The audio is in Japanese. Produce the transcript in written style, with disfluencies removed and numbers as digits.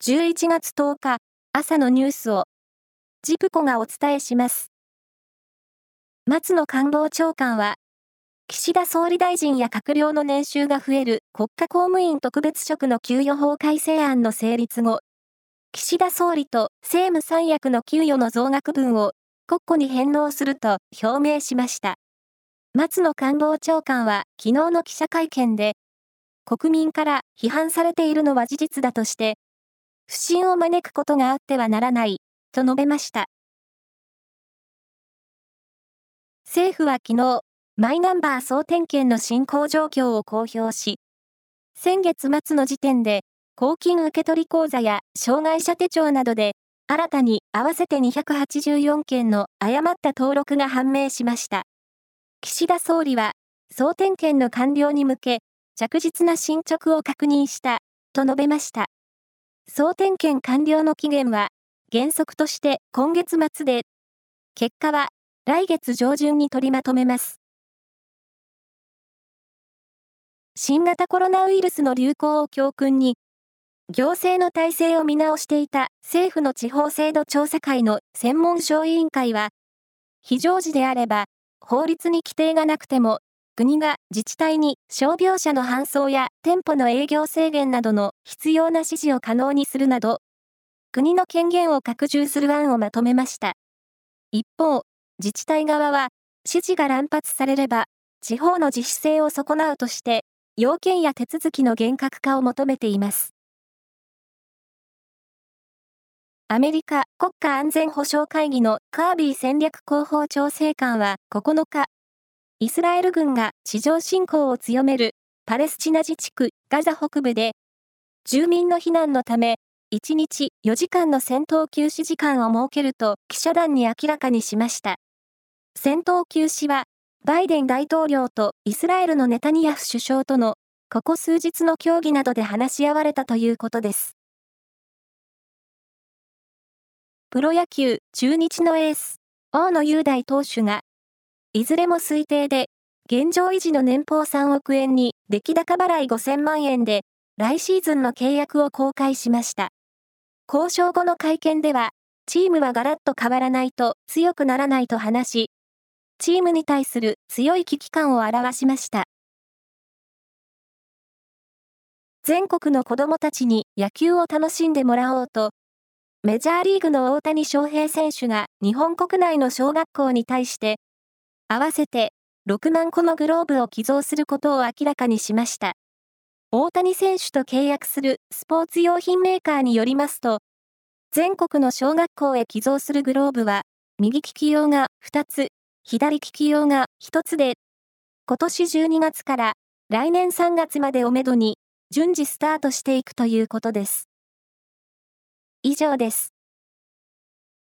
11月10日朝のニュースをジプコがお伝えします。松野官房長官は、岸田総理大臣や閣僚の年収が増える国家公務員特別職の給与法改正案の成立後、岸田総理と政務三役の給与の増額分を国庫に返納すると表明しました。松野官房長官は昨日の記者会見で、国民から批判されているのは事実だとして、不信を招くことがあってはならない、と述べました。政府は昨日、マイナンバー総点検の進行状況を公表し、先月末の時点で、公金受取口座や障害者手帳などで、新たに合わせて284件の誤った登録が判明しました。岸田総理は、総点検の完了に向け、着実な進捗を確認した、と述べました。総点検完了の期限は、原則として今月末で、結果は来月上旬に取りまとめます。新型コロナウイルスの流行を教訓に、行政の体制を見直していた政府の地方制度調査会の専門小委員会は、非常時であれば、法律に規定がなくても、国が自治体に傷病者の搬送や店舗の営業制限などの必要な指示を可能にするなど、国の権限を拡充する案をまとめました。一方、自治体側は、指示が乱発されれば、地方の自主性を損なうとして、要件や手続きの厳格化を求めています。アメリカ国家安全保障会議のカービー戦略広報調整官は9日、イスラエル軍が地上侵攻を強めるパレスチナ自治区ガザ北部で、住民の避難のため1日4時間の戦闘休止時間を設けると記者団に明らかにしました。戦闘休止はバイデン大統領とイスラエルのネタニヤフ首相とのここ数日の協議などで話し合われたということです。プロ野球中日のエース大野雄大投手がいずれも推定で、現状維持の年俸3億円に出来高払い5000万円で、来シーズンの契約を公開しました。交渉後の会見では、チームはガラッと変わらないと強くならないと話し、チームに対する強い危機感を表しました。全国の子どもたちに野球を楽しんでもらおうと、メジャーリーグの大谷翔平選手が日本国内の小学校に対して、合わせて6万個のグローブを寄贈することを明らかにしました。大谷選手と契約するスポーツ用品メーカーによりますと、全国の小学校へ寄贈するグローブは、右利き用が2つ、左利き用が1つで、今年12月から来年3月までをめどに順次スタートしていくということです。以上です。